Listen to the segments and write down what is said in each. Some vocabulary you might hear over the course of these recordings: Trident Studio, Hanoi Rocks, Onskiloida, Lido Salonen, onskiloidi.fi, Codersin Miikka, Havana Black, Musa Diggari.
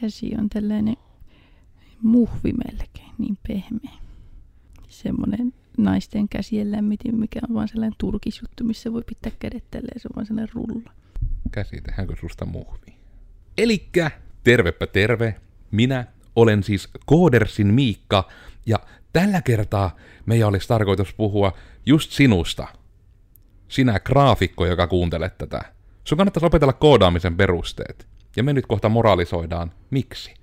käsi on tällainen muhvi melkein, niin pehmeä. Semmoinen naisten käsien lämmitin, mikä on vaan sellainen turkisjuttu, missä voi pitää kädet tälleen, se on vaan sellainen rulla. Käsi, tehdäänkö susta muhvi? Elikkä tervepä terve, minä olen siis Codersin Miikka, ja tällä kertaa meidän olisi tarkoitus puhua just sinusta. Sinä graafikko, joka kuuntelet tätä. Sun kannattaisi opetella koodaamisen perusteet. Ja me nyt kohta moralisoidaan. Miksi?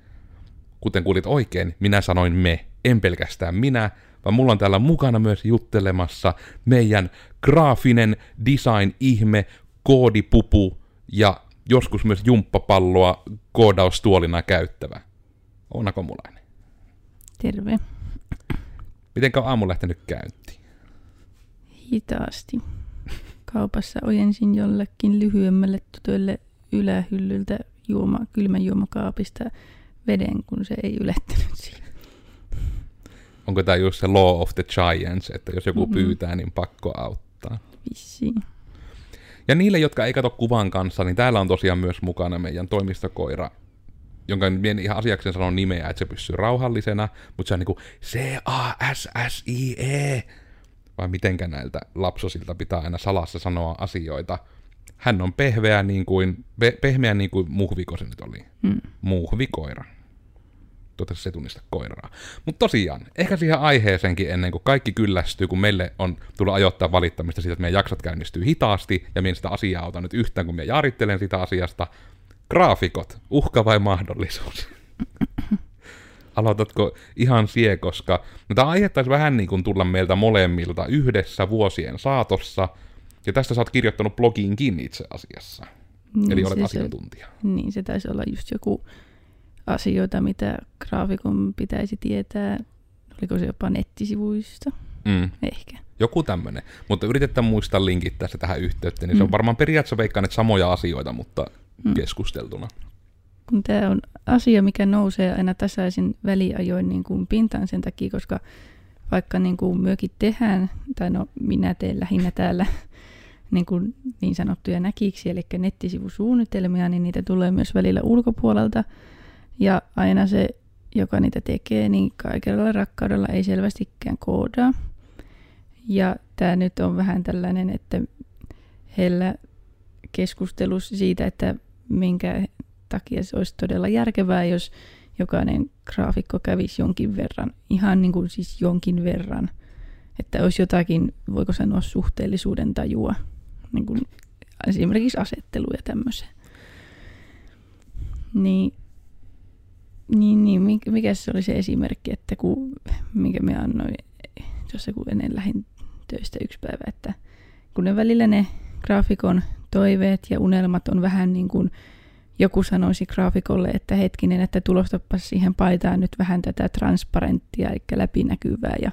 Kuten kuulit oikein, minä sanoin me. En pelkästään minä, vaan mulla on täällä mukana myös juttelemassa meidän graafinen design-ihme, koodipupu ja joskus myös jumppapalloa koodaustuolina käyttävä Oona Komulainen. Terve. Mitenkä on aamu lähtenyt käyntiin? Hitaasti. Kaupassa ojensin jollekin lyhyemmälle tytölle ylähyllyltä kylmän juomakaapista veden, kun se ei ylettänyt siinä. Onko tämä just se law of the giants, että jos joku pyytää, niin pakko auttaa? Vissiin. Ja niille, jotka ei kato kuvan kanssa, niin täällä on tosiaan myös mukana meidän toimistokoira, jonka en ihan asiakseen sanon nimeä, että se pysyy rauhallisena, mutta se on niinku C-A-S-S-I-E. Vai mitenkä näiltä lapsosilta pitää aina salassa sanoa asioita. Hän on pehmeä niin kuin muhviko se nyt oli. Muhvikoira. Toivottavasti se tunnista koiraa. Mutta tosiaan, ehkä siihen aiheeseenkin ennen kuin kaikki kyllästyy, kun meille on tullut ajoittaa valittamista siitä, että meidän jaksot käynnistyy hitaasti, ja minä sitä asiaa otan nyt yhtään, kun minä jaarittelen sitä asiasta. Graafikot, uhka vai mahdollisuus? Aloitatko ihan sie, koska no, tämä aihe taisi vähän niin kuin tulla meiltä molemmilta yhdessä vuosien saatossa, ja tästä sä oot kirjoittanut blogiinkin itse asiassa. Niin, eli olet asiantuntija. Niin, se taisi olla just joku asioita, mitä graafikon pitäisi tietää. Oliko se jopa nettisivuista? Ehkä. Joku tämmöinen. Mutta yritetään muistaa linkit tässä tähän yhteyteen, niin se on varmaan periaatteessa veikkaan samoja asioita, mutta keskusteltuna. Kun tämä on asia, mikä nousee aina tasaisin väliajoin niin kuin pintaan sen takia, koska vaikka niin kuin myökin tehdään, tai no minä teen lähinnä täällä niin kuin niin sanottuja näkiksi, eli nettisivusuunnitelmia, niin niitä tulee myös välillä ulkopuolelta. Ja aina se, joka niitä tekee, niin kaikella rakkaudella ei selvästikään koodaa. Ja tämä nyt on vähän tällainen, että heillä keskustelu siitä, että minkä takia se olisi todella järkevää, jos jokainen graafikko kävisi jonkin verran, ihan niin kuin siis jonkin verran, että olisi jotakin, voiko sanoa suhteellisuuden tajua, niin kuin esimerkiksi asetteluja tämmöisiä. Niin, mikä se oli se esimerkki, että minkä me annoin tuossa, kun ennen lähdin töistä yksi päivä, että kun ne välillä ne graafikon toiveet ja unelmat on vähän niin kuin joku sanoisi graafikolle, että hetkinen, että tulostapa siihen paitaan nyt vähän tätä transparenttia, eli läpinäkyvää, ja,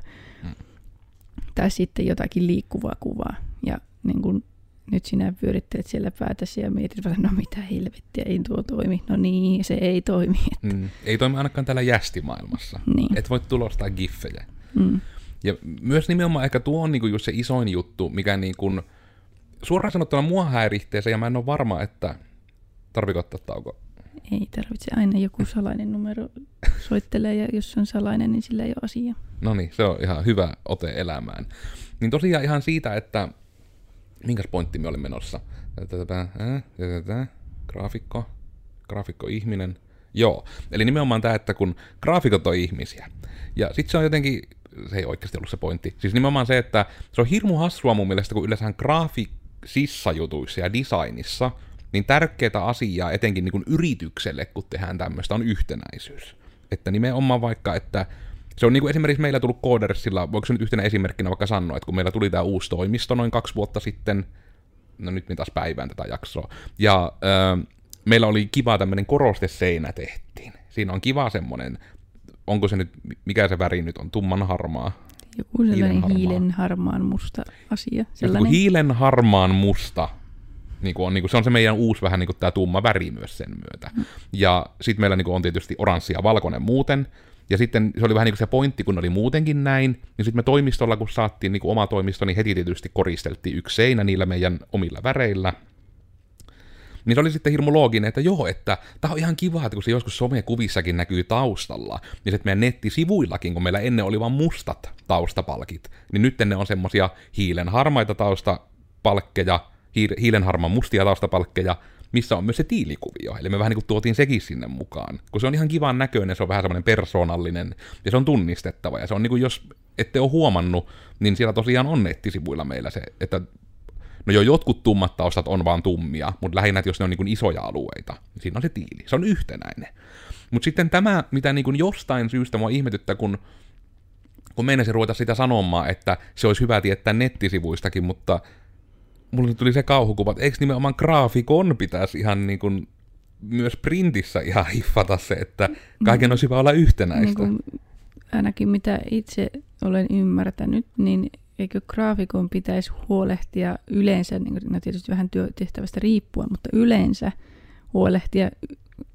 tai sitten jotakin liikkuvaa kuvaa. Ja niin kun nyt sinä pyörittelet siellä päätäsi ja mietit, että no mitä helvettiä, ei tuo toimi. No niin, se ei toimi. Että. Ei toimi ainakaan täällä jästimaailmassa. Niin. Et voi tulostaa giffejä. Ja myös nimenomaan ehkä tuo on niinku just se isoin juttu, mikä niinku, suoraan sanottuna mua häirihtee se, ja mä en ole varma, että tarviiko ottaa tauko? Ei tarvitse. Aina joku salainen numero soittelee, ja jos on salainen, niin sillä ei ole asia. No niin, se on ihan hyvä ote elämään. Niin tosiaan ihan siitä, että minkäs pointti me oli menossa? Graafikko ihminen. Joo, eli nimenomaan tämä, että kun graafikot on ihmisiä. Ja sit se on jotenkin, se ei oikeasti ollut se pointti. Siis nimenomaan se, että se on hirmu hassua mun mielestä, kun yleensähän graafisissa jutuissa ja designissa niin tärkeää asiaa etenkin niin kuin yritykselle, kun tehdään tämmöistä, on yhtenäisyys. Että nimenomaan vaikka, että se on niin kuin esimerkiksi meillä tullut Codersilla, voiko se nyt yhtenä esimerkkinä vaikka sanoa, että kun meillä tuli tämä uusi toimisto noin 2 vuotta sitten, no nyt me taas päivään tätä jaksoa, ja meillä oli kiva tämmöinen korosteseinä tehtiin. Siinä on kiva semmoinen, onko se nyt, mikä se väri nyt on, tumman harmaa? Joku sellainen hiilen harmaan musta asia. Joku hiilen harmaan musta. Niinku on, niinku, se on se meidän uusi vähän niinku tää tumma väri myös sen myötä. Ja sitten meillä niinku on tietysti oranssi ja valkoinen muuten. Ja sitten se oli vähän niinku se pointti, kun oli muutenkin näin. Niin sitten me toimistolla, kun saattiin niinku oma toimisto, niin heti tietysti koristeltiin yksi seinä niillä meidän omilla väreillä. Niin se oli sitten hirmu looginen, että joo, että tämä on ihan kiva, että kun se joskus somekuvissakin näkyy taustalla, niin sitten meidän nettisivuillakin, kun meillä ennen oli vain mustat taustapalkit, niin nyt ne on semmoisia hiilenharmaita taustapalkkeja, hiilenharman mustia taustapalkkeja, missä on myös se tiilikuvio, eli me vähän niin kuin tuotiin sekin sinne mukaan, kun se on ihan kivan näköinen, se on vähän semmoinen persoonallinen, ja se on tunnistettava, ja se on niin kuin, jos ette ole huomannut, niin siellä tosiaan on nettisivuilla meillä se, että no jo jotkut tummat taustat on vaan tummia, mutta lähinnä, jos ne on niin kuin isoja alueita, niin siinä on se tiili, se on yhtenäinen. Mutta sitten tämä, mitä niin kuin jostain syystä mua ihmetyttää, kun meinasin ruveta sitä sanomaan, että se olisi hyvä tietää nettisivuistakin, mutta mulle tuli se kauhukuva, että eikö nimenomaan graafikon pitäisi ihan niin kuin myös printissä ihan hiffata se, että kaiken olisi hyvä olla yhtenäistä. Niin kuin, ainakin mitä itse olen ymmärtänyt, niin eikö graafikon pitäisi huolehtia yleensä, niin kuin, no tietysti vähän työtehtävästä riippuen, mutta yleensä huolehtia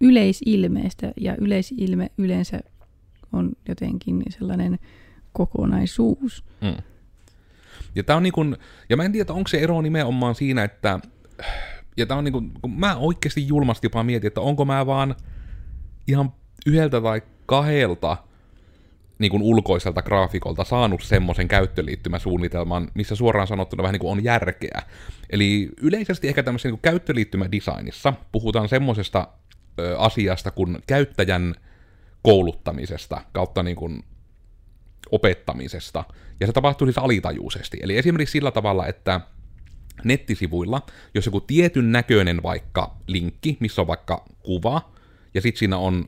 yleisilmeestä, ja yleisilme yleensä on jotenkin sellainen kokonaisuus. Mm. Ja tää on niin kun, ja mä en tiedä, onko se ero nimenomaan siinä, että, ja tää on niin kun mä oikeasti julmasti vaan mietin, että onko mä vaan ihan yhdeltä tai kahdelta niin kun ulkoiselta graafikolta saanut semmoisen käyttöliittymäsuunnitelman, missä suoraan sanottuna vähän niin kun on järkeä. Eli yleisesti ehkä tämmöisessä niin kun käyttöliittymädesignissa puhutaan semmoisesta asiasta kuin käyttäjän kouluttamisesta kautta niin kun opettamisesta, ja se tapahtuu siis alitajuisesti. Eli esimerkiksi sillä tavalla, että nettisivuilla, jos joku tietyn näköinen vaikka linkki, missä on vaikka kuva, ja sitten siinä on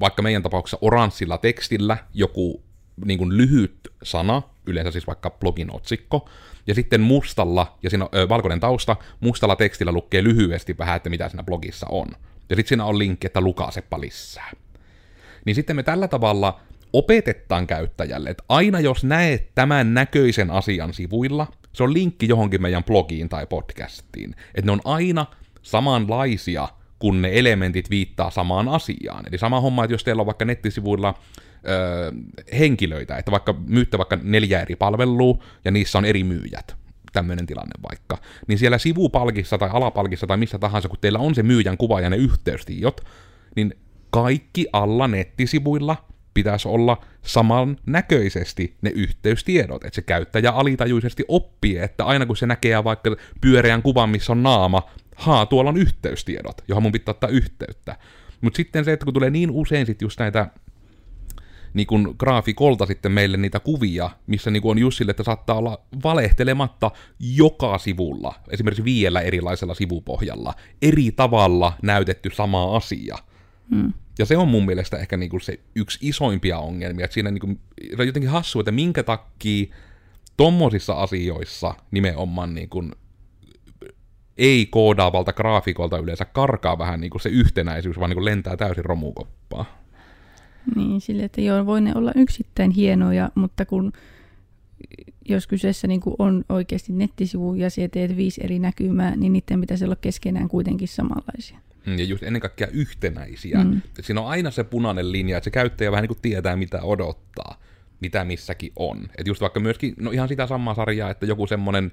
vaikka meidän tapauksessa oranssilla tekstillä joku niin kuin lyhyt sana, yleensä siis vaikka blogin otsikko, ja sitten mustalla, ja siinä on valkoinen tausta, mustalla tekstillä lukee lyhyesti vähän, että mitä siinä blogissa on. Ja sitten siinä on linkki, että lukaisepa lisää. Niin sitten me tällä tavalla opetetaan käyttäjälle, että aina jos näet tämän näköisen asian sivuilla, se on linkki johonkin meidän blogiin tai podcastiin. Että ne on aina samanlaisia, kun ne elementit viittaa samaan asiaan. Eli sama homma, että jos teillä on vaikka nettisivuilla henkilöitä, että vaikka myytte vaikka 4 eri palvelua, ja niissä on eri myyjät, tämmöinen tilanne vaikka, niin siellä sivupalkissa tai alapalkissa tai missä tahansa, kun teillä on se myyjän kuva ja ne yhteystiedot, niin kaikki alla nettisivuilla pitäisi olla samannäköisesti ne yhteystiedot, että se käyttäjä alitajuisesti oppii, että aina kun se näkee vaikka pyöreän kuvan, missä on naama, tuolla on yhteystiedot, johon mun pitää ottaa yhteyttä. Mutta sitten se, että kun tulee niin usein sit just näitä niin kun graafikolta sitten meille niitä kuvia, missä niin kun on just sille, että saattaa olla valehtelematta joka sivulla, esimerkiksi 5 erilaisella sivupohjalla, eri tavalla näytetty sama asia. Hmm. Ja se on mun mielestä ehkä niinku se yksi isoimpia ongelmia, että siinä niinku, on jotenkin hassua, että minkä takia tommosissa asioissa nimenomaan niinku ei-koodaavalta graafikolta yleensä karkaa vähän niinku se yhtenäisyys, vaan niinku lentää täysin romukoppaa. Niin, sille, että joo, voi ne olla yksittäin hienoja, mutta kun jos kyseessä niinku on oikeasti nettisivu ja siellä teet 5 eri näkymää, niin niiden pitäisi olla keskenään kuitenkin samanlaisia. Ja just ennen kaikkea yhtenäisiä. Mm. Siinä on aina se punainen linja, että se käyttäjä vähän niin kuin tietää, mitä odottaa, mitä missäkin on. Että just vaikka myöskin, no ihan sitä samaa sarjaa, että joku semmoinen,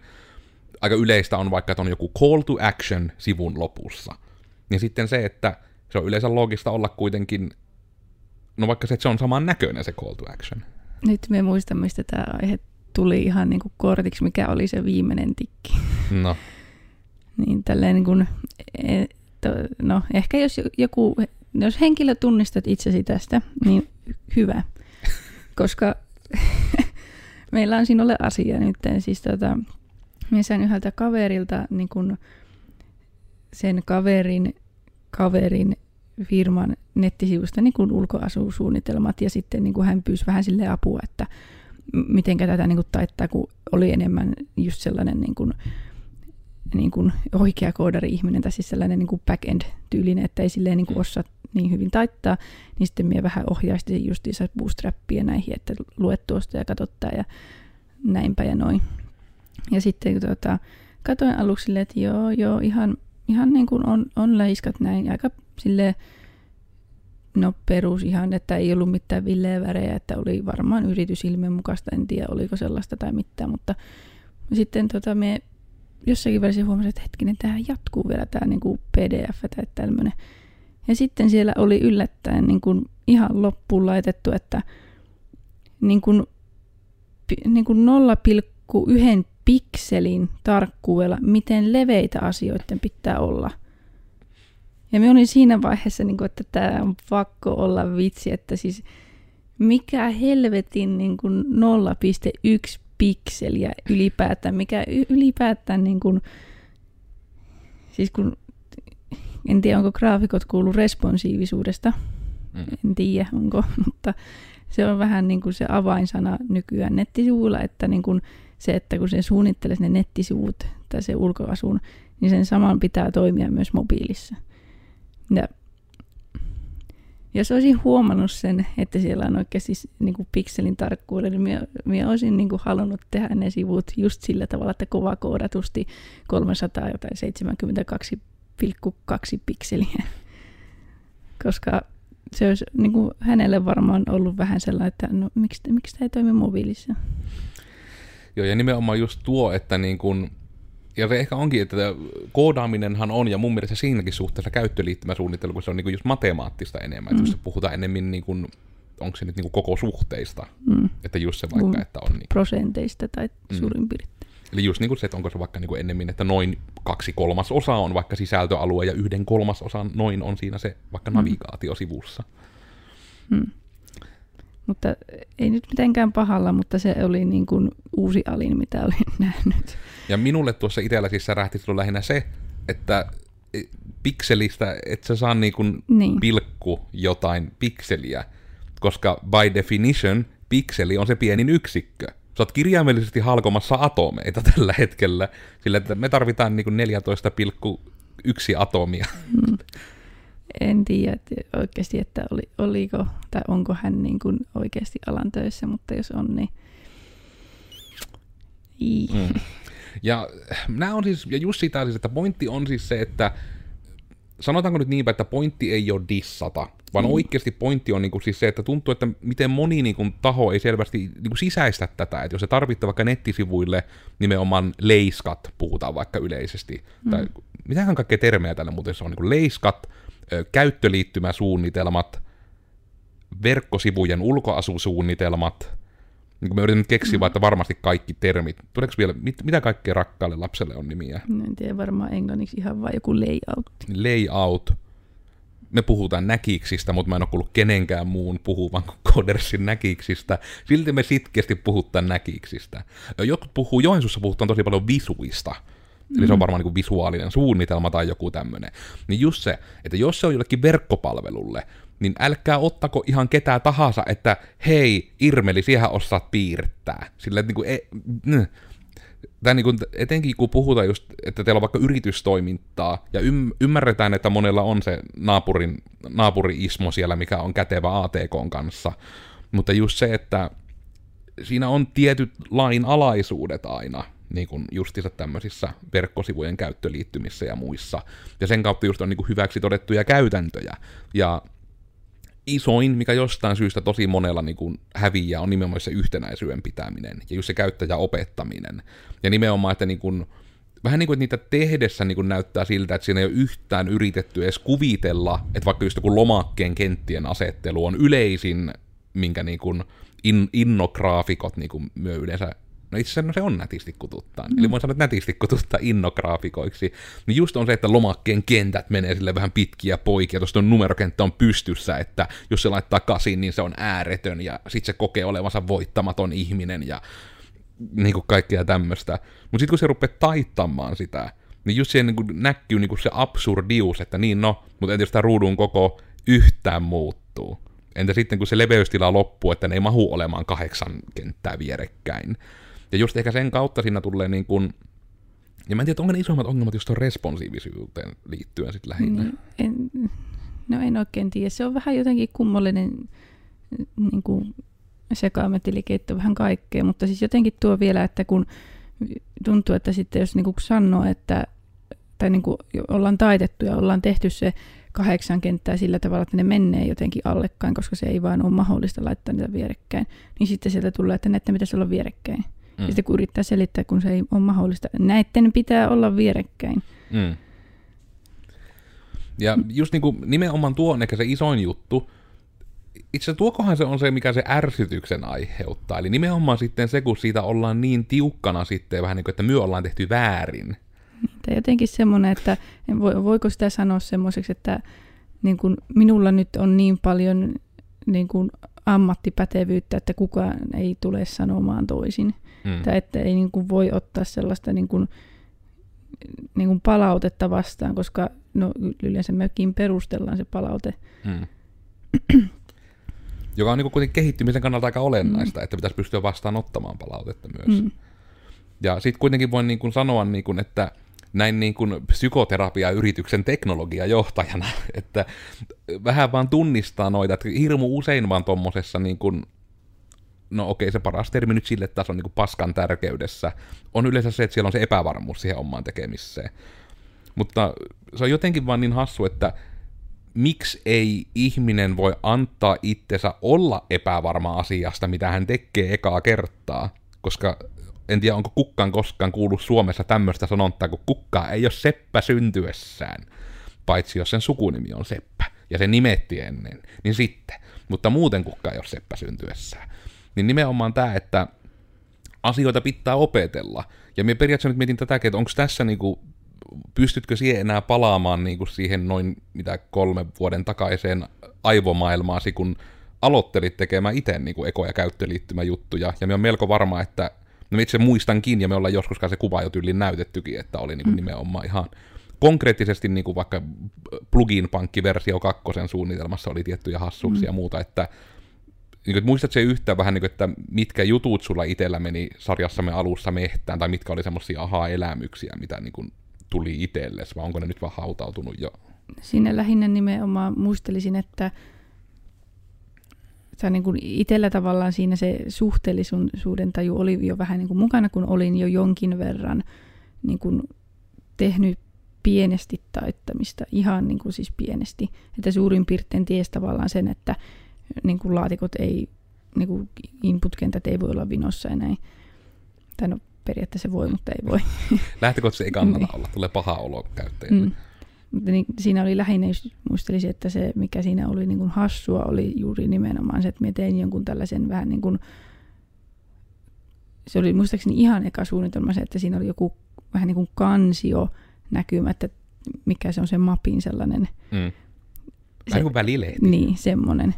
aika yleistä on vaikka, että on joku call to action sivun lopussa. Ja sitten se, että se on yleensä loogista olla kuitenkin, no vaikka se, että se on saman näköinen se call to action. Nyt me muistamme, mistä tämä aihe tuli ihan niin kuin kortiksi, mikä oli se viimeinen tikki. No. Niin tälleen niin kuin no, ehkä jos henkilö tunnistat itsesi tästä, niin hyvä, koska meillä on sinulle asia nyt. Siis minä sain yhdeltä kaverilta niin kun sen kaverin firman nettisivusta niin kun ulkoasusuunnitelmat, ja sitten niin kun hän pyysi vähän sille apua, että mitenkä tätä niin kun taittaa, kun oli enemmän just sellainen niin kuin oikea koodari-ihminen, tai siis sellainen niin kuin back-end-tyylinen, että ei silleen niin kuin osaa niin hyvin taittaa, niin sitten minä vähän ohjaistin justiinsa bootstrappia näihin, että luet tuosta ja katot tää ja näinpä ja noin. Ja sitten katoin aluksi silleen, että joo, ihan niin kuin on läiskat näin, aika silleen, no perus ihan, että ei ollut mitään villeä värejä, että oli varmaan yritysilmeen mukaista, en tiedä oliko sellaista tai mitään, mutta sitten minä jossakin välissä huomasin, että hetkinen, tämä jatkuu vielä tämä niin kuin pdf tai tämmöinen. Ja sitten siellä oli yllättäen niin kuin ihan loppuun laitettu, että niin kuin 0,1 pikselin tarkkuudella, miten leveitä asioiden pitää olla. Ja me olin siinä vaiheessa, niin kuin, että tämä on pakko olla vitsi, että siis mikä helvetin niin kuin 0,1 pikseliä ylipäätään, mikä ylipäätään, niin kuin, siis kun, en tiedä onko graafikot kuullut responsiivisuudesta, en tiedä onko, mutta se on vähän niin kuin se avainsana nykyään nettisivuilla, että niin kuin se, että kun se suunnittelee ne nettisivut tai se ulkoasun, niin sen saman pitää toimia myös mobiilissa. Ja jos olisin huomannut sen, että siellä on oikeasti niin kuin pikselin tarkkuudella, niin minä olisin niin kuin halunnut tehdä ne sivut just sillä tavalla, että kovakoodatusti 372,2 pikseliä. Koska se olisi niin kuin hänelle varmaan ollut vähän sellainen, että no, miksi tämä ei toimi mobiilissa? Joo, ja nimenomaan just tuo, että niin kuin, ja se ehkä onkin, että koodaaminenhan on, ja mun mielestä siinäkin suhteessa käyttöliittymäsuunnittelu, kun se on niin kuin just matemaattista enemmän, että jos puhutaan enemmän, niin kuin, onko se nyt niin kuin koko suhteista, että just se vaikka, että on niin prosenteista tai suurin piirtein. Eli just niin kuin se, että onko se vaikka niin kuin enemmän, että noin 2/3 on vaikka sisältöalue, ja 1/3 noin on siinä se vaikka navigaatiosivussa. Mutta ei nyt mitenkään pahalla, mutta se oli niin kuin uusi alin, mitä olin nähnyt. Ja minulle tuossa itsellä siis särähti lähinnä se, että pikselistä, et sä saa niin kuin pilkku jotain pikseliä, koska by definition pikseli on se pienin yksikkö. Sä oot kirjaimellisesti halkomassa atomeita tällä hetkellä, sillä että me tarvitaan niin kuin 14,1 atomia. En tiedä oikeasti, että oliko tai onko hän niin kuin oikeasti alan töissä, mutta jos on, niin Ja nämä on siis, ja just sitä siis, että pointti on siis se, että sanotaanko nyt niinpä, että pointti ei ole dissata, vaan oikeasti pointti on niin kuin siis se, että tuntuu, että miten moni niin kuin taho ei selvästi niin kuin sisäistä tätä, että jos se tarvitsee vaikka nettisivuille nimenomaan leiskat, puhutaan vaikka yleisesti, tai mitähän kaikkea termejä täällä muuten se on, niin kuin leiskat, käyttöliittymäsuunnitelmat, verkkosivujen ulkoasusuunnitelmat. Niin mä yritän nyt keksiä, että varmasti kaikki termit. Tuleeko vielä, mitä kaikkea rakkaalle lapselle on nimiä? En tiedä, varmaan englanniksi ihan vaan joku layout. Layout. Me puhutaan näkiksistä, mutta mä en ole kuullut kenenkään muun puhuvan kuin Codersin näkiksistä. Silti me sitkeästi puhutaan näkiksistä. Jotkut puhuu, Joensuussa puhutaan tosi paljon visuista. Eli se on varmaan niin kuin visuaalinen suunnitelma tai joku tämmöinen. Niin just se, että jos se on jollekin verkkopalvelulle, niin älkää ottako ihan ketään tahansa, että hei, Irmeli, siehän osaat piirtää. Sillä että niin kuin, tai niin kuin, etenkin kun puhutaan just, että teillä on vaikka yritystoimintaa, ja ymmärretään, että monella on se naapuri-ismo siellä, mikä on kätevä ATK:n kanssa. Mutta just se, että siinä on tietyt lainalaisuudet aina. Niin kuin justiinsa tämmöisissä verkkosivujen käyttöliittymissä ja muissa. Ja sen kautta just on niin kuin hyväksi todettuja käytäntöjä. Ja isoin, mikä jostain syystä tosi monella niin kuin häviää, on nimenomaan se yhtenäisyyden pitäminen ja just se käyttäjän opettaminen. Ja nimenomaan, että niin kuin, vähän niin kuin niitä tehdessä niin kuin näyttää siltä, että siinä ei ole yhtään yritetty edes kuvitella, että vaikka just joku lomakkeen kenttien asettelu on yleisin, minkä niin kuin innograafikot niin kuin myö yleensä. No itse asiassa no se on nätisti kututtaa. Eli voin sanoa, että nätisti kututtaa innograafikoiksi. Niin just on se, että lomakkeen kentät menee sille vähän pitkiä poikia. Tuosta on numerokenttä on pystyssä, että jos se laittaa 8, niin se on ääretön. Ja sit se kokee olevansa voittamaton ihminen ja niin kuin kaikkea tämmöistä. Mutta sit kun se rupeaa taittamaan sitä, niin just siihen niin kuin näkyy niin kuin se absurdius, että niin no, mutta entä jos tämä ruudun koko yhtään muuttuu? Entä sitten kun se leveystila loppuu, että ne ei mahu olemaan 8 kenttää vierekkäin? Ja just ehkä sen kautta siinä tulee niin kuin, ja mä en tiedä, onko ne isommat ongelmat just tuon responsiivisuuteen liittyen sitten lähinnä. En oikein tiedä. Se on vähän jotenkin kummallinen niin kuin sekametilikeitto vähän kaikkea, mutta siis jotenkin tuo vielä, että kun tuntuu, että sitten jos niin kuin sanoo, että tai niin kuin ollaan taitettu ja ollaan tehty se 8 kenttää sillä tavalla, että ne menee jotenkin allekkain, koska se ei vaan ole mahdollista laittaa niitä vierekkäin, niin sitten sieltä tulee, että näiden pitäisi olla vierekkäin. Ja sitten kun yrittää selittää, kun se ei ole mahdollista. Näitten pitää olla vierekkäin. Mm. Ja just niin kuin nimenomaan tuo on ehkä se isoin juttu. Itse asiassa tuokohan se on se, mikä se ärsytyksen aiheuttaa. Eli nimenomaan sitten se, kun siitä ollaan niin tiukkana sitten vähän niin kuin, että myö ollaan tehty väärin. Tai jotenkin semmoinen, että voiko sitä sanoa semmoiseksi, että niin kuin minulla nyt on niin paljon niin kuin ammattipätevyyttä, että kukaan ei tule sanomaan toisin. Mm. Tai että ei niin kuin voi ottaa sellaista niin kuin palautetta vastaan, koska no, yleensä mekin perustellaan se palaute. Mm. Joka on niin kuin kuitenkin kehittymisen kannalta aika olennaista, että pitäisi pystyä vastaanottamaan palautetta myös. Mm. Ja sitten kuitenkin voin niin kuin sanoa, niin kuin, että näin niin kuin psykoterapiayrityksen teknologiajohtajana, että vähän vaan tunnistaa noita, että hirmu usein vaan tommosessa niin kuin, no okei se paras termi nyt sille, että se on niin kuin paskan tärkeydessä, on yleensä se, että siellä on se epävarmuus siihen omaan tekemiseen. Mutta se on jotenkin vaan niin hassu, että miksi ei ihminen voi antaa itsensä olla epävarma asiasta, mitä hän tekee ekaa kertaa, koska en tiedä, onko kukkaan koskaan kuullut Suomessa tämmöistä sanontaa, kun kukkaa ei ole seppä syntyessään, paitsi jos sen sukunimi on Seppä, ja se nimetti ennen, niin sitten. Mutta muuten kukka ei ole seppä syntyessään. Niin nimenomaan tämä, että asioita pitää opetella. Ja minä periaatteessa nyt mietin tätäkin, että onko tässä, niinku, pystytkö siihen enää palaamaan niinku siihen noin mitä 3 vuoden takaiseen aivomaailmaasi, kun aloittelit tekemään itse niinku eko- ja käyttöliittymäjuttuja, ja minä olen melko varma, että no itse muistankin, ja me ollaan joskuskaan se kuva jo tyyliin näytettykin, että oli niinku nimenomaan ihan konkreettisesti niinku vaikka plugin-pankkiversio 2 suunnitelmassa oli tiettyjä hassuuksia ja muuta, että niinku, muistatko se yhtään vähän, niinku, että mitkä jutut sulla itsellä meni sarjassamme alussa mehtään, tai mitkä oli semmoisia aha-elämyksiä, mitä niinku tuli itsellesi, vai onko ne nyt vaan hautautunut jo? Siinä lähinnä nimenomaan muistelisin, että niin kuin itsellä tavallaan siinä se suhteellisuuden taju oli jo vähän niin kuin mukana, kun olin jo jonkin verran niin kuin tehnyt pienesti taittamista, ihan niin kuin siis pienesti. Että suurin piirtein tiesi tavallaan sen, että niin kuin laatikot ei, niin kuin input-kentät ei voi olla vinossa ja näin. Tai no periaatteessa voi, mutta ei voi. Lähtökohtaisesti ei kannata olla, tulee paha olo käyttäjille. Mm. Niin siinä oli lähinnä, jos muistelisin, että se mikä siinä oli niin kuin hassua, oli juuri nimenomaan se, että minä tein jonkun tällaisen vähän niin kuin, se oli muistaakseni ihan eka suunnitelma se, että siinä oli joku vähän niin kuin kansio näkymä, että mikä se on se mapin sellainen. Mm. Vähän kuin välilehti. Niin, semmoinen.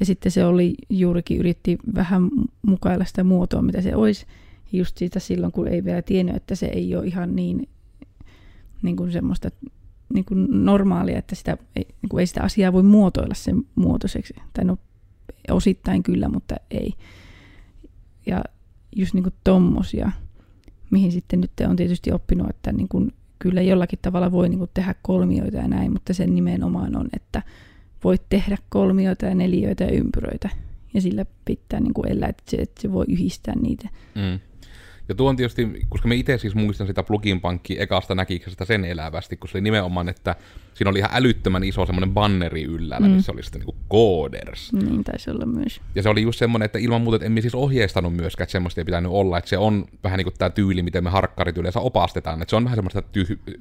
Ja sitten se oli juurikin, yritti vähän mukailla sitä muotoa, mitä se olisi, just siitä silloin, kun ei vielä tiennyt, että se ei ole ihan niin kuin semmoista, niin kuin normaalia, että sitä, niin kuin ei sitä asiaa voi muotoilla sen muotoiseksi. Tai no osittain kyllä, mutta ei. Ja just niin kuin tommosia, mihin sitten nyt on tietysti oppinut, että niin kuin kyllä jollakin tavalla voi niin kuin tehdä kolmioita ja näin, mutta sen nimenomaan on, että voit tehdä kolmioita ja neliöitä ja ympyröitä. Ja sillä pitää niin kuin elää, että se voi yhdistää niitä. Mm. Ja tuon tietysti, koska me itse siis muistan sitä plugin-pankkia ekasta näkiksestä sen elävästi, kun se oli nimenomaan, että siinä oli ihan älyttömän iso semmoinen banneri yllällä, missä oli sitten niin kuin Coders. Niin taisi olla myös. Ja se oli just semmoinen, että ilman muuta, että emme siis ohjeistanut myöskään, että semmoista ei pitänyt olla, että se on vähän niin kuin tämä tyyli, miten me harkkarit yleensä opastetaan, että se on vähän semmoista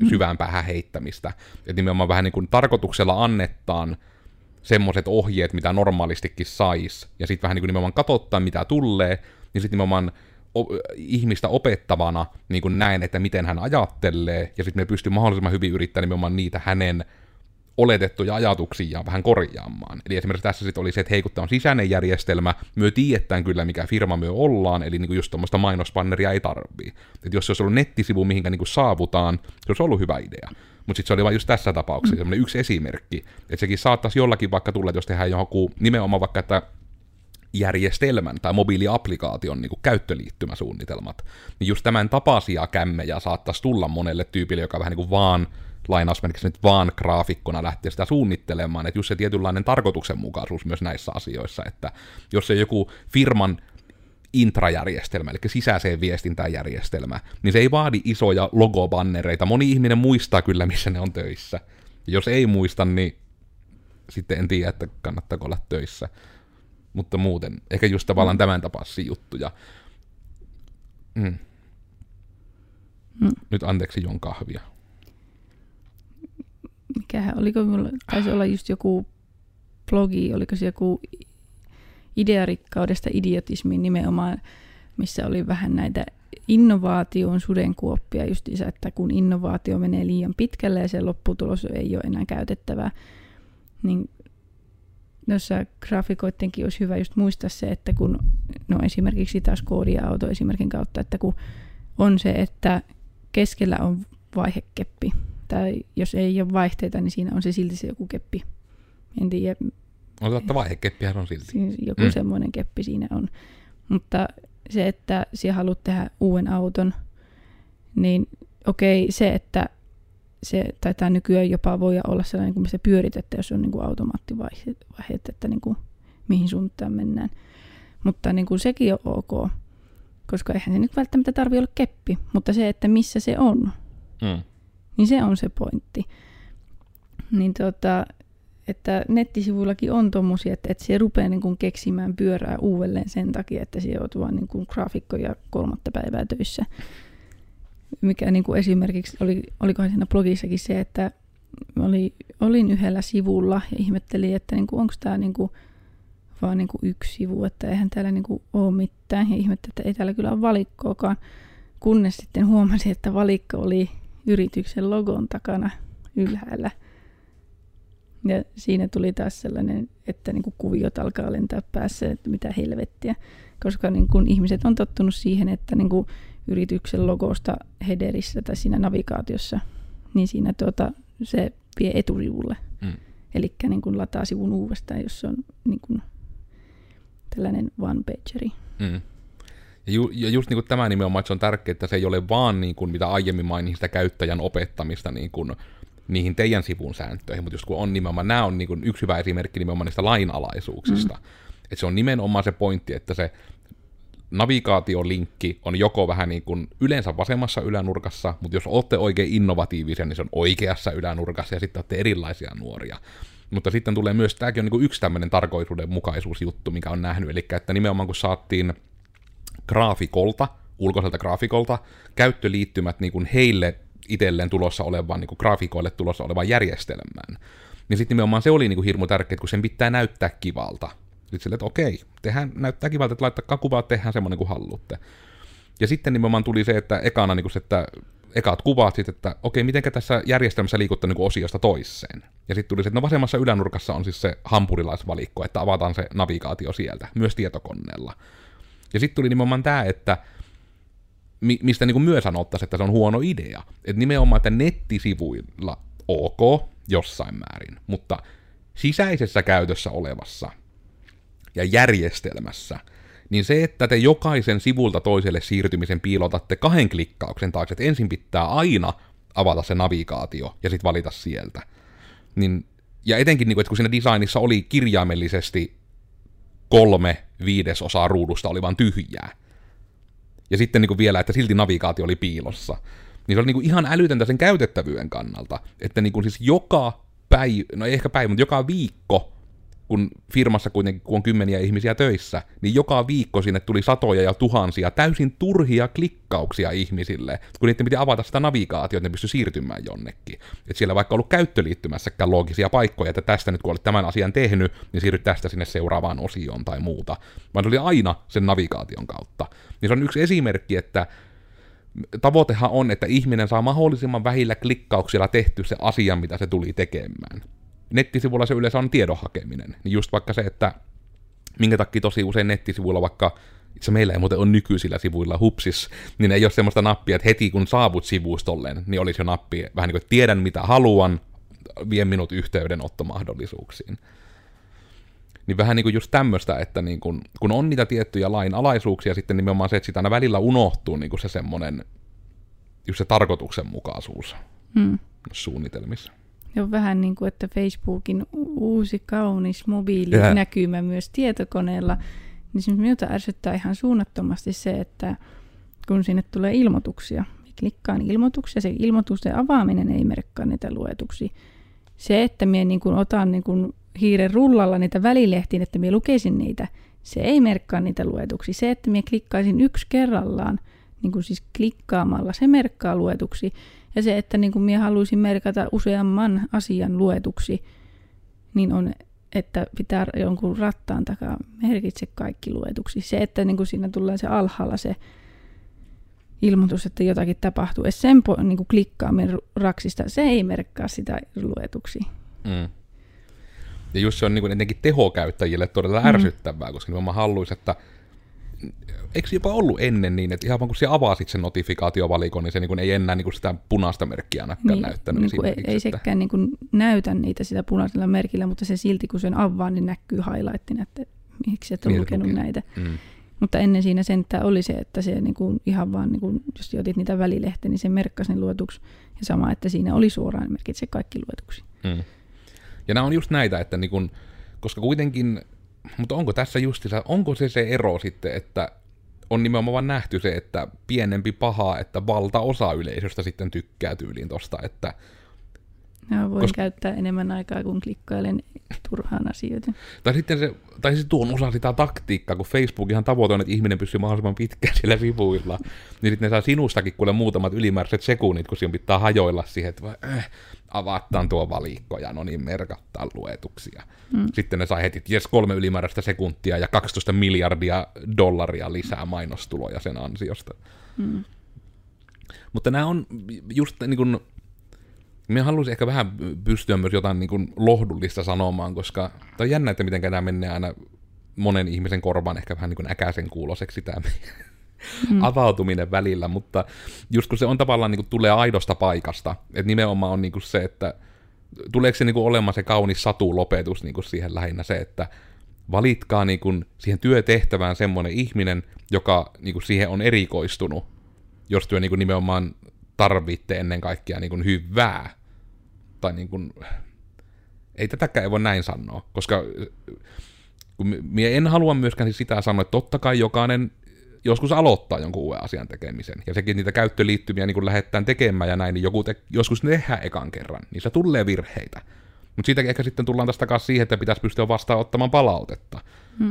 syvään päähän heittämistä, että nimenomaan vähän niin kuin tarkoituksella annetaan semmoiset ohjeet, mitä normaalistikin saisi, ja sitten vähän niin kuin nimenomaan katsottaa, mitä tulee, niin sitten nimenomaan ihmistä opettavana niin kuin näen, että miten hän ajattelee, ja sitten me pystyy mahdollisimman hyvin yrittämään nimenomaan niitä hänen oletettuja ajatuksiaan vähän korjaamaan. Eli esimerkiksi tässä sitten oli se, että hei, kun tämä on sisäinen järjestelmä, myö tiedetään kyllä, mikä firma myö ollaan, eli niin kuin just tuommoista mainospanneria ei tarvii. Että jos se olisi ollut nettisivu, mihinkä niin kuin saavutaan, se olisi ollut hyvä idea. Mutta sitten se oli vain just tässä tapauksessa semmoinen yksi esimerkki, että sekin saattaisi jollakin vaikka tulla, että jos tehdään johonkin nimenomaan vaikka, että järjestelmän tai mobiiliaplikaation niin kuin käyttöliittymäsuunnitelmat, niin just tämän tapaisia kämmejä saattaisi tulla monelle tyypille, joka vähän niin kuin vaan, lainausmerkissä nyt vaan graafikkona lähtee sitä suunnittelemaan, että just se tietynlainen tarkoituksenmukaisuus myös näissä asioissa, että jos se joku firman intrajärjestelmä, eli sisäiseen viestintäjärjestelmä, niin se ei vaadi isoja logobannereita, moni ihminen muistaa kyllä, missä ne on töissä, ja jos ei muista, niin sitten en tiedä, että kannattaako olla töissä. Mutta muuten, ehkä just tavallaan tämän tapaisia juttuja. Nyt anteeksi, juon kahvia. Mikähän, oliko minulla, taisi olla just joku blogi, oliko se joku idearikkaudesta idiotismiin nimenomaan, missä oli vähän näitä innovaation sudenkuoppia justiinsa, että kun innovaatio menee liian pitkälle ja sen lopputulos ei ole enää käytettävää, niin noissa graafikoittenkin olisi hyvä just muistaa se, että kun, no esimerkiksi taas koodi- ja autoesimerkin kautta, että kun on se, että keskellä on vaihekeppi, tai jos ei ole vaihteita, niin siinä on se silti se joku keppi. En tiedä. On totta, vaihekeppihän on silti. Joku semmoinen keppi siinä on. Mutta se, että sinä haluat tehdä uuden auton, niin okei, se, että se, tai tämä nykyään jopa voi olla sellainen, kun se pyöritettä, jos on niin kuin automaattivaiheet, että niin kuin, mihin suuntaan mennään. Mutta niin kuin, sekin on ok, koska eihän se nyt välttämättä tarvitse olla keppi, mutta se, että missä se on, niin se on se pointti. Niin että nettisivuillakin on tommosia, että se rupeaa niin kuin keksimään pyörää uudelleen sen takia, että se joutuu vaan niin kuin graafikkoja 3 päivää töissä. Mikä niin kuin esimerkiksi, olikohan siinä blogissakin se, että olin yhdellä sivulla ja ihmettelin, että niin kuin, onko tämä niin kuin vaan niin kuin yksi sivu, että eihän täällä niin kuin ole mitään. Ja ihmettelin, että ei täällä kyllä ole valikkoakaan, kunnes sitten huomasin, että valikko oli yrityksen logon takana ylhäällä. Ja siinä tuli taas sellainen, että niin kuin kuviot alkaa lentää päässä, että mitä helvettiä, koska niin kuin ihmiset on tottunut siihen, että niin kuin yrityksen logosta headerissä tai siinä navigaatiossa, niin siinä se vie etusivulle. Eli niin kuin lataa sivun uudestaan, jos se on niin kuin tällainen one-pageri. Ja just niin kuin tämä nimenomaan, että se on tärkeää, että se ei ole vaan niin kuin mitä aiemmin mainitsin, sitä käyttäjän opettamista niin kuin niihin teidän sivun sääntöihin, mutta just kun on nimenomaan, nämä on niin kuin yksi hyvä esimerkki nimenomaan niistä lainalaisuuksista. Että se on nimenomaan se pointti, että se navigaatiolinkki on joko vähän niin kuin yleensä vasemmassa ylänurkassa, mutta jos olette oikein innovatiivisia, niin se on oikeassa ylänurkassa ja sitten olette erilaisia nuoria. Mutta sitten tulee myös, tämäkin on niin kuin yksi tämmöinen tarkoituksenmukaisuusjuttu, mikä on nähnyt, eli että nimenomaan kun saatiin graafikolta, ulkoiselta graafikolta, käyttöliittymät niin kuin heille itselleen tulossa olevaan, niin kuin graafikoille tulossa olevaan järjestelmään, niin sitten nimenomaan se oli niin kuin hirmu tärkeää, kun sen pitää näyttää kivalta. Sitten silleen, että okei, tehdään, näyttää kivalta, että laittakaa kuvaa, tehdään semmoinen kuin haluatte. Ja sitten nimenomaan tuli se, että ekana niin kuin se, että ekat kuvat, sitten, että okei, mitenkä tässä järjestelmässä liikuttaa niin kuin osiosta toiseen. Ja sitten tuli se, että no vasemmassa ylänurkassa on siis se hampurilaisvalikko, että avataan se navigaatio sieltä, myös tietokoneella. Ja sitten tuli nimenomaan tämä, että mistä niin kuin myös sanottaisiin, että se on huono idea. Että nimenomaan, että nettisivuilla ok jossain määrin, mutta sisäisessä käytössä olevassa ja järjestelmässä, niin se, että te jokaisen sivulta toiselle siirtymisen piilotatte 2 klikkauksen taakse, että ensin pitää aina avata se navigaatio ja sitten valita sieltä. Niin, ja etenkin, niin kuin, että kun siinä designissa oli kirjaimellisesti 3/5 ruudusta oli vaan tyhjää. Ja sitten niin kuin vielä, että silti navigaatio oli piilossa. Niin se oli niin kuin ihan älytöntä sen käytettävyyden kannalta, että niin kuin siis joka päivä, no ei ehkä päivä, mutta joka viikko, kun firmassa kuitenkin kun on 10 ihmisiä töissä, niin joka viikko sinne tuli 100s ja 1000s täysin turhia klikkauksia ihmisille, kun niiden piti avata sitä navigaatiota, ne pysty siirtymään jonnekin. Et siellä vaikka ollut käyttöliittymässäkään loogisia paikkoja, että tästä nyt kun olet tämän asian tehnyt, niin siirryt tästä sinne seuraavaan osioon tai muuta, vaan se oli aina sen navigaation kautta. Niin se on yksi esimerkki, että tavoitehan on, että ihminen saa mahdollisimman vähillä klikkauksilla tehty se asia, mitä se tuli tekemään. Nettisivulla se yleensä on tiedon hakeminen, niin just vaikka se, että minkä takia tosi usein nettisivuilla, vaikka itse meillä ei muuten ole nykyisillä sivuilla hupsis, niin ei ole semmoista nappia, että heti kun saavut sivustolleen, niin olisi jo nappi vähän niin kuin tiedän mitä haluan, vie minut yhteydenottomahdollisuuksiin. Niin vähän niin kuin just tämmöistä, että niin kun on niitä tiettyjä lainalaisuuksia, sitten nimenomaan se, että sitä aina välillä unohtuu niin kuin se semmoinen, just se tarkoituksenmukaisuus suunnitelmissa. Se on vähän niin kuin, että Facebookin uusi kaunis mobiilinäkymä myös tietokoneella, niin minulta ärsyttää ihan suunnattomasti se, että kun sinne tulee ilmoituksia, klikkaan ilmoituksia, se ilmoitusten avaaminen ei merkkaa niitä luetuksi. Se, että minä niin kuin otan niin kuin hiiren rullalla niitä välilehtiin, että minä lukeisin niitä, se ei merkkaa niitä luetuksi. Se, että minä klikkaisin yksi kerrallaan, niin kuin siis klikkaamalla se merkkaa luetuksi. Ja se, että niin kuin minä haluaisin merkata useamman asian luetuksi, niin on, että pitää jonkun rattaan takaa merkitse kaikki luetuksi. Se, että niin kuin siinä tulee se alhaalla se ilmoitus, että jotakin tapahtuu. Ja sen niin kuin klikkaaminen raksista, se ei merkkaa sitä luetuksi. Mm. Ja just se on niin kuin etenkin tehokäyttäjille todella ärsyttävää, koska mä haluaisin, että eikö jopa ollut ennen niin, että ihan vaan kun sä avasit sen notifikaatiovalikon, niin se niin ei enää niin sitä punaista merkkiä ainakaan niin, näyttänyt. Niin ei sekään niin kuin näytä niitä sitä punaisella merkillä, mutta se silti kun sen avaa, niin näkyy highlightin, että miksi et ole niin, lukenut näitä. Mm. Mutta ennen siinä sentään oli se, että se niin kuin ihan vaan, niin kuin, jos otit niitä välilehtiä, niin se merkkasi ne luetuksi. Ja sama, että siinä oli suoraan merkitse kaikki luetuksi. Mm. Ja nämä on just näitä, että niin kun, koska kuitenkin, mutta onko tässä justiinsa, onko se ero sitten, että on nimenomaan nähty se, että pienempi paha, että valtaosa yleisöstä sitten tykkää tyyliin tosta, että... No, voin käyttää enemmän aikaa, kun klikkailen turhaan asioita. Tai sitten se, tai siis tuon osa sitä taktiikkaa, kun Facebook ihan tavoite on, että ihminen pysyy mahdollisimman pitkään siellä sivuilla, niin sitten ne saa sinustakin kuule muutamat ylimääräiset sekunnit, kun siinä pitää hajoilla siihen, että avataan tuo valikko ja no niin, merkataan luetuksia. Mm. Sitten ne saa heti, jes 3 ylimääräistä sekuntia ja 12 miljardia dollaria lisää mainostuloja sen ansiosta. Mm. Mutta nämä on just niin kuin... Minä haluaisin ehkä vähän pystyä myös jotain niin kuin lohdullista sanomaan, koska tämä on jännä, että miten tämä menee aina monen ihmisen korvaan ehkä vähän niin kuin äkäisen kuuloseksi tämä avautuminen välillä, mutta just kun se on tavallaan niin kuin tulee aidosta paikasta, että nimenomaan on niin kuin se, että tuleeko se niin kuin olemaan se kaunis satulopetus niin kuin siihen lähinnä se, että valitkaa niin kuin siihen työtehtävään semmoinen ihminen, joka niin kuin siihen on erikoistunut, jos työ niin kuin nimenomaan tarvitte ennen kaikkea niin kuin hyvää. Tai niin kuin, ei tätäkään ei voi näin sanoa, koska minä en halua myöskään siis sitä sanoa, että totta kai jokainen joskus aloittaa jonkun uuden asian tekemisen, ja sekin niitä käyttöliittymiä niin kuin lähdetään tekemään ja näin, niin joku joskus ne tehdään ekan kerran, niin se tulee virheitä. Mutta siitäkin ehkä sitten tullaan tästä kanssa siihen, että pitäisi pystyä vastaanottamaan palautetta,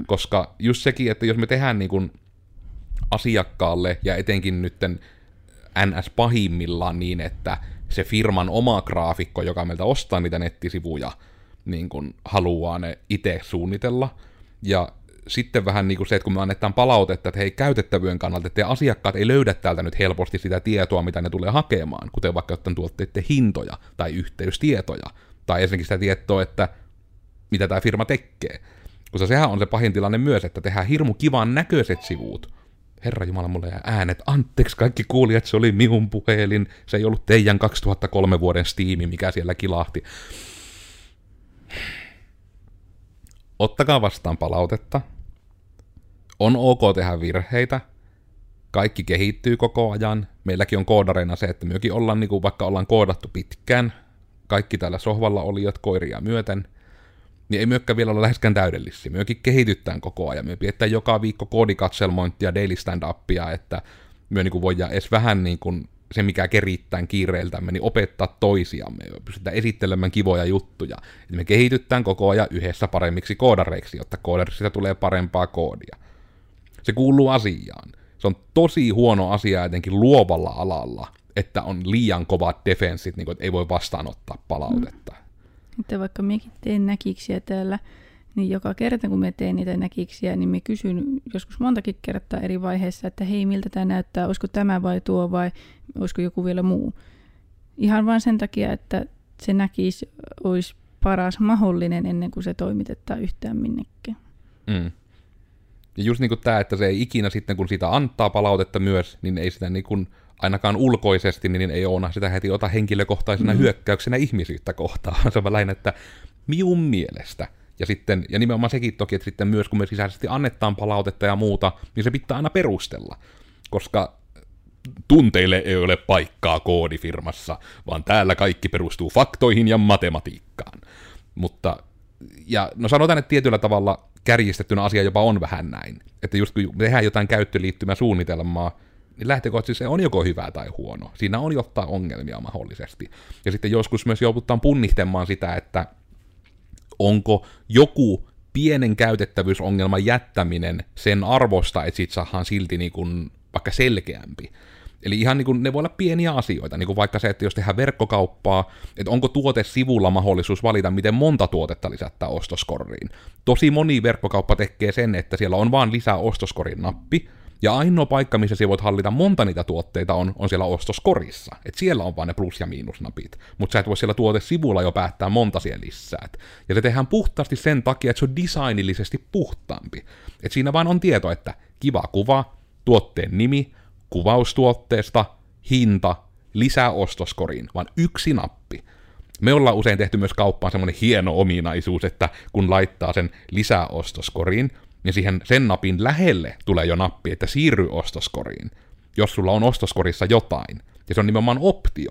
koska just sekin, että jos me tehdään niin kuin asiakkaalle, ja etenkin nytten NS pahimmillaan niin, että se firman oma graafikko, joka meiltä ostaa niitä nettisivuja, niin kun haluaa ne itse suunnitella. Ja sitten vähän niin kuin se, että kun me annetaan palautetta, että hei, käytettävyyden kannalta, että asiakkaat ei löydä täältä nyt helposti sitä tietoa, mitä ne tulee hakemaan, kuten vaikka jotain tuotteiden hintoja tai yhteystietoja, tai ensinnäkin sitä tietoa, että mitä tämä firma tekee. Koska sehän on se pahin tilanne myös, että tehdään hirmu kivan näköiset sivut, Herra Jumala, mulle jää äänet. Anteeksi kaikki kuulijat, se oli minun puhelin. Se ei ollut teidän 2003 vuoden Steam, mikä siellä kilahti. Ottakaa vastaan palautetta. On ok tehdä virheitä. Kaikki kehittyy koko ajan. Meilläkin on koodareina se, että myökin ollaan, niin kuin vaikka ollaan koodattu pitkään, kaikki täällä sohvalla olijat koiria myöten, niin ei myöskään vielä ole läheskään täydellisiä. Myöskin kehitytään koko ajan. Me pidetään joka viikko koodikatselmointia, daily stand-upia, että me niin voidaan edes vähän niin kuin se, mikä keritään kiireiltämme, niin opettaa toisiamme. Me pystytään esittelemään kivoja juttuja. Et me kehitytään koko ajan yhdessä paremmiksi koodareiksi, jotta koodarista tulee parempaa koodia. Se kuuluu asiaan. Se on tosi huono asia jotenkin luovalla alalla, että on liian kovat defenssit, niin kuin, että ei voi vastaanottaa palautetta. Että vaikka minäkin teen näkiksiä täällä, niin joka kerta kun minä teen niitä näkiksiä, niin minä kysyn joskus montakin kertaa eri vaiheessa, että hei, miltä tämä näyttää, olisiko tämä vai tuo vai olisiko joku vielä muu. Ihan vain sen takia, että se näkis olisi paras mahdollinen ennen kuin se toimitetaan yhtään minnekin. Mm. Ja just niin kuin tämä, että se ei ikinä sitten kun sitä antaa palautetta myös, niin ei sitä niin kuin ainakaan ulkoisesti, niin ei ole sitä heti ota henkilökohtaisena hyökkäyksenä ihmisyyttä kohtaan. Se on lähinnä, että minun mielestä. Ja sitten, ja nimenomaan sekin toki, että sitten myös kun me sisäisesti annetaan palautetta ja muuta, niin se pitää aina perustella. Koska tunteille ei ole paikkaa koodifirmassa, vaan täällä kaikki perustuu faktoihin ja matematiikkaan. Mutta, ja no sanotaan, että tietyllä tavalla kärjistettynä asia jopa on vähän näin. Että just kun tehdään jotain käyttöliittymäsuunnitelmaa, niin lähtökohtaisesti se on joko hyvä tai huono. Siinä on jotain ongelmia mahdollisesti. Ja sitten joskus myös joudutaan punnihtemaan sitä, että onko joku pienen käytettävyysongelman jättäminen sen arvosta, että sit saadaan silti niin kuin vaikka selkeämpi. Eli ihan niin kuin ne voi olla pieniä asioita, niin kuin vaikka se, että jos tehdään verkkokauppaa, että onko tuotesivulla mahdollisuus valita, miten monta tuotetta lisättää ostoskorriin. Tosi moni verkkokauppa tekee sen, että siellä on vaan lisää ostoskorin nappi, ja ainoa paikka, missä sä voit hallita monta niitä tuotteita, on siellä ostoskorissa. Et siellä on vaan ne plus- ja miinusnapit, mutta sä et voi siellä tuotesivulla jo päättää monta siellä lisää. Ja se tehdään puhtaasti sen takia, että se on designillisesti puhtaampi. Et siinä vaan on tieto, että kiva kuva, tuotteen nimi, kuvaustuotteesta, hinta, lisää ostoskoriin, vaan yksi nappi. Me ollaan usein tehty myös kauppaan semmoinen hieno ominaisuus, että kun laittaa sen lisää ostoskoriin, niin siihen sen napin lähelle tulee jo nappi, että siirry ostoskoriin, jos sulla on ostoskorissa jotain. Ja se on nimenomaan optio.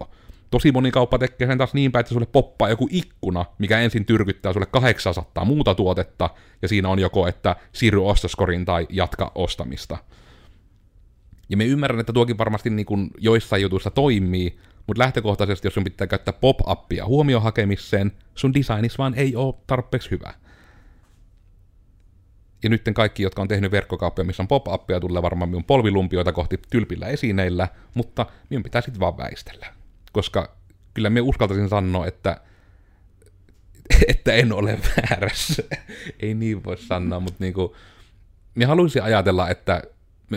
Tosi moni kauppa tekee sen taas niin päin, että sulle poppaa joku ikkuna, mikä ensin tyrkyttää sulle 800 muuta tuotetta, ja siinä on joko, että siirry ostoskoriin tai jatka ostamista. Ja me ymmärrän, että tuokin varmasti niin kuin joissain jutuissa toimii, mutta lähtökohtaisesti, jos sun pitää käyttää pop-uppia huomioon hakemiseen, sun designis vaan ei ole tarpeeksi hyvä. Ja nytten kaikki, jotka on tehnyt verkkokauppoja, missä on pop-uppia, tulee varmaan minun polvilumpioita kohti tylpillä esineillä, mutta minun pitää sitten vaan väistellä. Koska kyllä minä uskaltaisin sanoa, että en ole väärässä. Ei niin voi sanoa, mutta niin kuin, minä haluaisin ajatella, että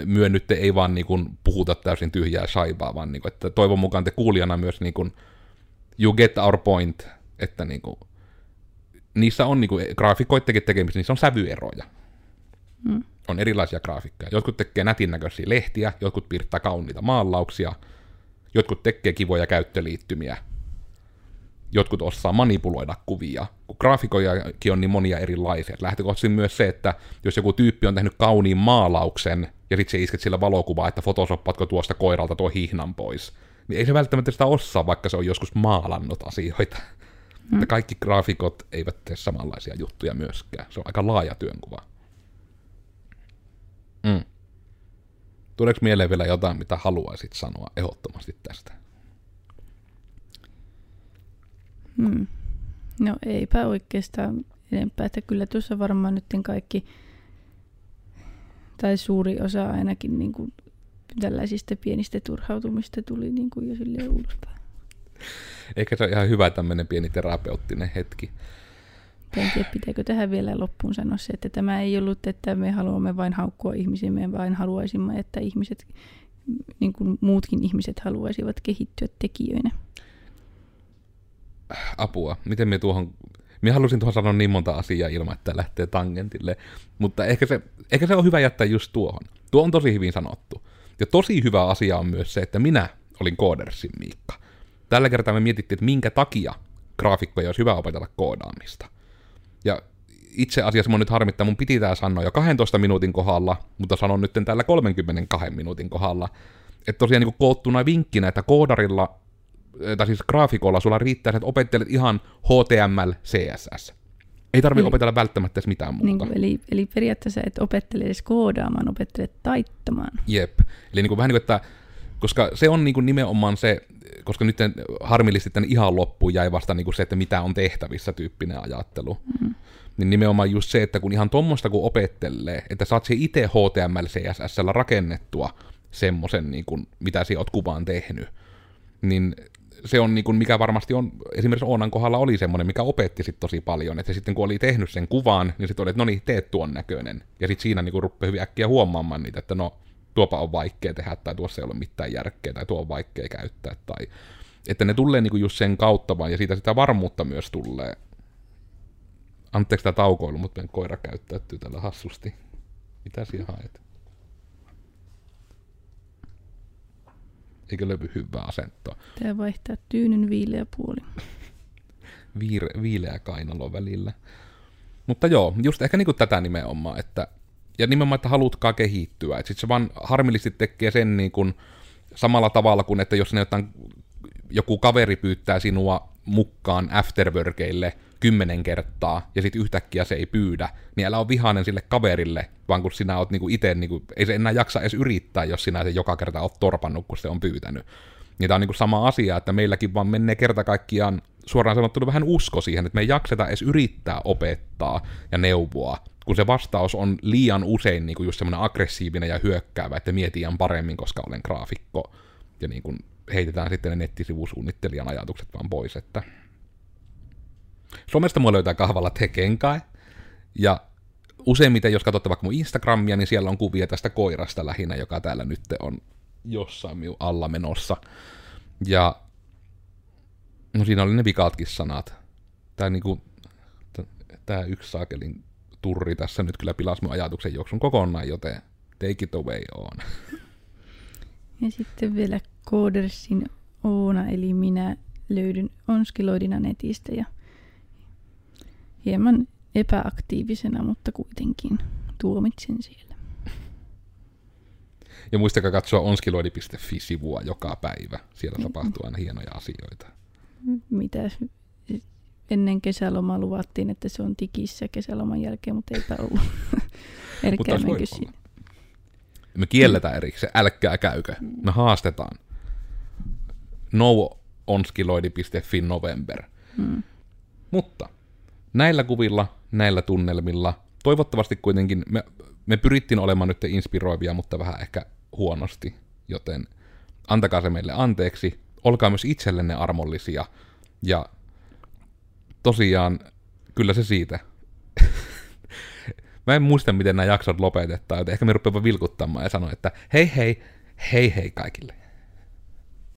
myö nyt ei vaan niin kuin puhuta täysin tyhjää saibaa, vaan niin kuin, että toivon mukaan te kuulijana myös niin kuin, you get our point, että niin kuin, niissä on niin kuin, graafikoittekin tekemisissä, niissä on sävyeroja. Mm. On erilaisia graafikkoja. Jotkut tekee nätin näköisiä lehtiä, jotkut piirtää kauniita maalauksia, jotkut tekee kivoja käyttöliittymiä, jotkut osaa manipuloida kuvia, kun graafikojakin on niin monia erilaisia. Lähtökohtaisesti myös se, että jos joku tyyppi on tehnyt kauniin maalauksen, ja sitten se isket sillä valokuvaa, että photoshoppaatko tuosta koiralta tuo hihnan pois, niin ei se välttämättä sitä osaa, vaikka se on joskus maalannut asioita. Mm. Kaikki graafikot eivät tee samanlaisia juttuja myöskään. Se on aika laaja työnkuva. Mm. Tuleeko mieleen vielä jotain, mitä haluaisit sanoa ehdottomasti tästä? Hmm. No eipä oikeastaan enempää, että kyllä tuossa varmaan nyt kaikki, tai suuri osa ainakin niin kuin tällaisista pienistä turhautumista tuli niin kuin jo silleen ulospäin. Ehkä se on ihan hyvä tämmöinen pieni terapeuttinen hetki. En tiedä, pitääkö tähän vielä loppuun sanoa se, että tämä ei ollut, että me haluamme vain haukkua ihmisiä, me vain haluaisimme, että ihmiset, niin kuin muutkin ihmiset haluaisivat kehittyä tekijöinä. Apua. Miten minä tuohon... Minä halusin tuohon sanoa niin monta asiaa ilman, että lähtee tangentille, mutta ehkä se on hyvä jättää just tuohon. Tuo on tosi hyvin sanottu. Ja tosi hyvä asia on myös se, että minä olin Codersin Miikka. Tällä kertaa me mietittiin, että minkä takia graafikkoja olisi hyvä opetella koodaamista. Ja itse asiassa minua nyt harmittaa, mun piti tämä sanoa jo 12 minuutin kohdalla, mutta sanon nyt tällä 32 minuutin kohdalla. Että tosiaan niin koottuna vinkkinä, että koodarilla... tai siis graafikolla sulla riittää, että opettelet ihan HTML, CSS. Ei tarvitse opetella välttämättä mitään muuta. Niin, eli periaatteessa et opettele edes koodaamaan, opettelet taittamaan. Jep. Eli niin vähän niin kuin, että koska se on niin kuin nimenomaan se, koska nyt harmillisesti tämän ihan loppuun jäi vasta niin kuin se, että mitä on tehtävissä tyyppinen ajattelu. Mm. Niin nimenomaan just se, että kun ihan tuommoista kun opettelee, että saat se itse HTML, CSS:llä rakennettua semmoisen, niin kuin, mitä sinä olet kuvaan tehnyt, niin se on, niin kuin mikä varmasti on, esimerkiksi Oonan kohdalla oli semmoinen, mikä opetti sit tosi paljon, että sitten kun oli tehnyt sen kuvan, niin sitten oli, että no niin, tee tuon näköinen. Ja sitten siinä niin rupeaa hyvin äkkiä huomaamaan niitä, että no, tuopa on vaikea tehdä, tai tuossa ei ole mitään järkeä, tai tuo on vaikea käyttää, tai... Että ne tulee niin kuin just sen kautta vaan, ja siitä sitä varmuutta myös tulee. Anteeksi tämä taukoilu, mutta meidän koira käyttäytyy tällä hassusti. Mitä siihen haet? Eikö löydy hyvää asentoa? Tää vaihtaa tyynyn viileä puoli. Viileä kainalo välillä. Mutta joo, just ehkä niinku tätä nimenomaan, että, ja nimenomaan, että halutkaa kehittyä. Et sit se vaan harmillisesti tekee sen niinku samalla tavalla kuin, että jos joku kaveri pyytää sinua mukaan afterworkeille 10 kertaa, ja sit yhtäkkiä se ei pyydä, niin älä ole vihainen sille kaverille, vaan kun sinä oot niinku itse, niinku, ei se enää jaksa edes yrittää, jos sinä se joka kerta oot torpannut, kun se on pyytänyt. Niin tää on niinku sama asia, että meilläkin vaan menee kerta kaikkiaan suoraan sanottuna vähän usko siihen, että me ei jakseta edes yrittää opettaa ja neuvoa, kun se vastaus on liian usein niin kuin just semmoinen aggressiivinen ja hyökkäävä, että mietiän paremmin, koska olen graafikko, ja niin kuin heitetään sitten ne nettisivusuunnittelijan ajatukset vaan pois, että somesta mua löytää kahvalla tekenkai, ja useimmiten, jos katsotte vaikka mun Instagramia, niin siellä on kuvia tästä koirasta lähinnä, joka täällä nyt on jossain minun alla menossa, ja no siinä oli ne vikaatkin sanat. Tää niinku, tää yksi saakelin turri tässä nyt kyllä pilasi mun ajatuksen juoksun kokonaan, joten take it away on. Ja sitten vielä Codersin Oona, eli minä löydyn Onskiloidina netistä ja hieman epäaktiivisena, mutta kuitenkin tuomitsen siellä. Ja muistakaa katsoa onskiloidi.fi-sivua joka päivä. Siellä tapahtuu aina hienoja asioita. Mitä ennen kesälomaa luvattiin, että se on tikissä kesäloman jälkeen, mutta eipä ollut. Mutta me kielletään erikseen, älkää käykö. Me haastetaan. No onskiloidi.fi November. Mutta näillä kuvilla, näillä tunnelmilla, toivottavasti kuitenkin, me pyrittiin olemaan nyt inspiroivia, mutta vähän ehkä huonosti, joten antakaa se meille anteeksi. Olkaa myös itsellenne armollisia, ja tosiaan kyllä se siitä. Mä en muista, miten nämä jaksot lopetetaan, joten ehkä me rupeamme vilkuttamaan ja sanoa, että hei hei, hei hei kaikille.